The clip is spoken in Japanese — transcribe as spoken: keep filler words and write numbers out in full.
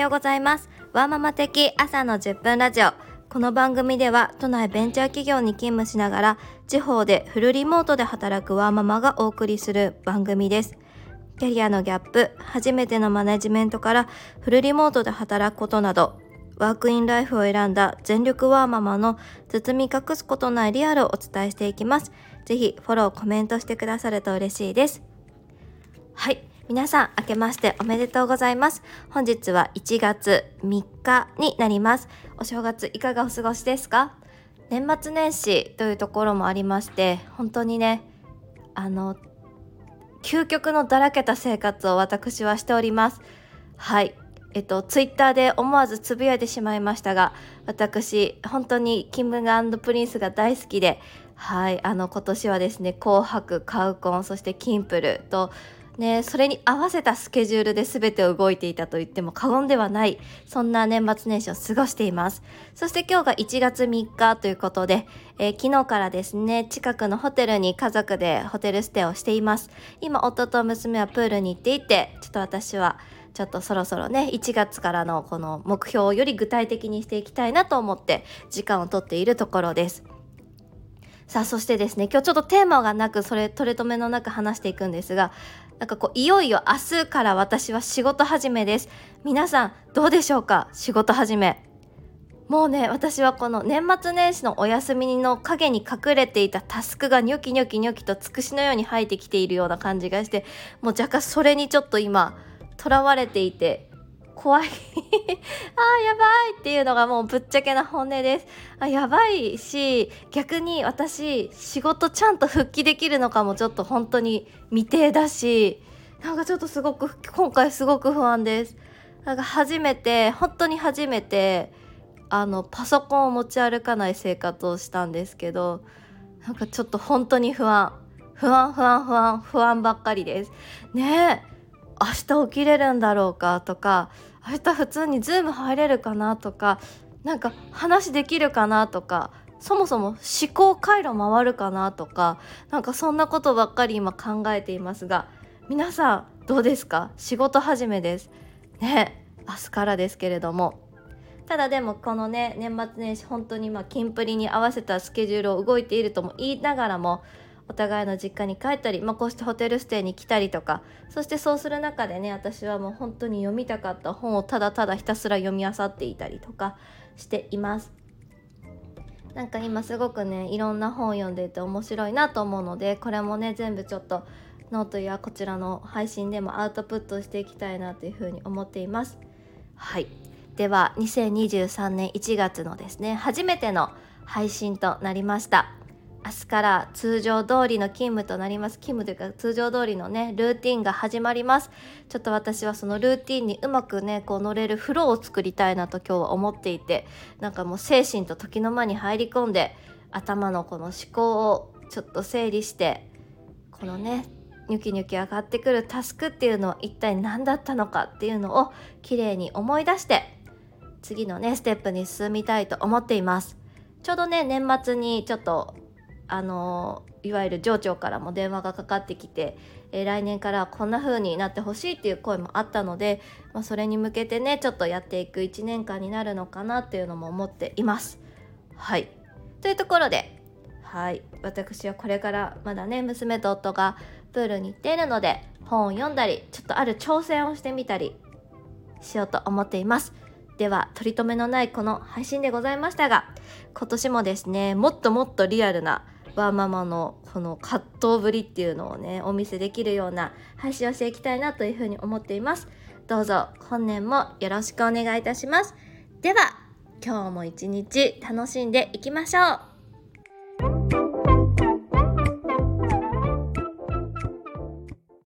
ようございます。ワーママ的朝のじゅっぷんラジオ。この番組では都内ベンチャー企業に勤務しながら地方でフルリモートで働くワーママがお送りする番組です。キャリアのギャップ、初めてのマネジメントからフルリモートで働くことなど、ワークインライフを選んだ全力ワーママの包み隠すことないリアルをお伝えしていきます。ぜひフォロー、コメントしてくださると嬉しいです。はい、皆さん明けましておめでとうございます。本日はいちがつみっかになります。お正月いかがお過ごしですか？年末年始というところもありまして、本当にね、あの究極のだらけた生活を私はしております。はい、えっとツイッターで思わずつぶやいてしまいましたが、私本当にキングアンドプリンスが大好きで、はい、あの今年はですね、紅白、カウコン、そしてキンプルとね、それに合わせたスケジュールで全てを動いていたと言っても過言ではない、そんな年末年始を過ごしています。そして今日がいちがつみっかということで、えー、昨日からですね、近くのホテルに家族でホテルステイをしています。今夫と娘はプールに行っていて、ちょっと私はちょっとそろそろね、いちがつからのこの目標をより具体的にしていきたいなと思って時間をとっているところです。さあ、そしてですね、今日ちょっとテーマがなく、それ取れ留めのなく話していくんですが、なんかこういよいよ明日から私は仕事始めです。皆さんどうでしょうか？仕事始め。もうね、私はこの年末年始のお休みの陰に隠れていたタスクがニョキニョキニョキとつくしのように生えてきているような感じがして、もう若干それにちょっと今とらわれていて怖いあ、やばいっていうのがもうぶっちゃけな本音です。あ、やばいし、逆に私仕事ちゃんと復帰できるのかもちょっと本当に未定だし、なんかちょっとすごく今回すごく不安です。なんか初めて本当に初めてあのパソコンを持ち歩かない生活をしたんですけど、なんかちょっと本当に不安不安不安不安不安ばっかりですね。え、明日起きれるんだろうかとか、明日普通にズーム入れるかなとか、なんか話できるかなとか、そもそも思考回路回るかなとか、なんかそんなことばっかり今考えていますが、皆さんどうですか？仕事始めですね、明日からですけれども。ただでもこのね、年末年始本当にまあキンプリに合わせたスケジュールを動いているとも言いながらも、お互いの実家に帰ったり、まあ、こうしてホテルステイに来たりとか、そしてそうする中でね、私はもう本当に読みたかった本をただただひたすら読み漁っていたりとかしています。なんか今すごくね、いろんな本を読んでて面白いなと思うので、これもね全部ちょっとノートやこちらの配信でもアウトプットしていきたいなというふうに思っています。はい、ではにせんにじゅうさんねんいちがつのですね、初めての配信となりました。明日から通常通りの勤務となります。勤務というか通常通りのね、ルーティンが始まります。ちょっと私はそのルーティンにうまくね、こう乗れるフローを作りたいなと今日は思っていて、なんかもう精神と時の間に入り込んで、頭のこの思考をちょっと整理して、このねニュキニュキ上がってくるタスクっていうのは一体何だったのかっていうのをきれいに思い出して、次のねステップに進みたいと思っています。ちょうどね、年末にちょっとあのいわゆる上長からも電話がかかってきて、えー、来年からこんな風になってほしいっていう声もあったので、まあ、それに向けてねちょっとやっていくいちねんかんになるのかなっていうのも思っています。はい、というところで、はい、私はこれからまだね、娘と夫がプールに行っているので、本を読んだり、ちょっとある挑戦をしてみたりしようと思っています。では取り留めのないこの配信でございましたが、今年もですね、もっともっとリアルなワーママのこの葛藤ぶりっていうのをね、お見せできるような配信をしていきたいなというふうに思っています。どうぞ本年もよろしくお願いいたします。では今日も一日楽しんでいきましょう。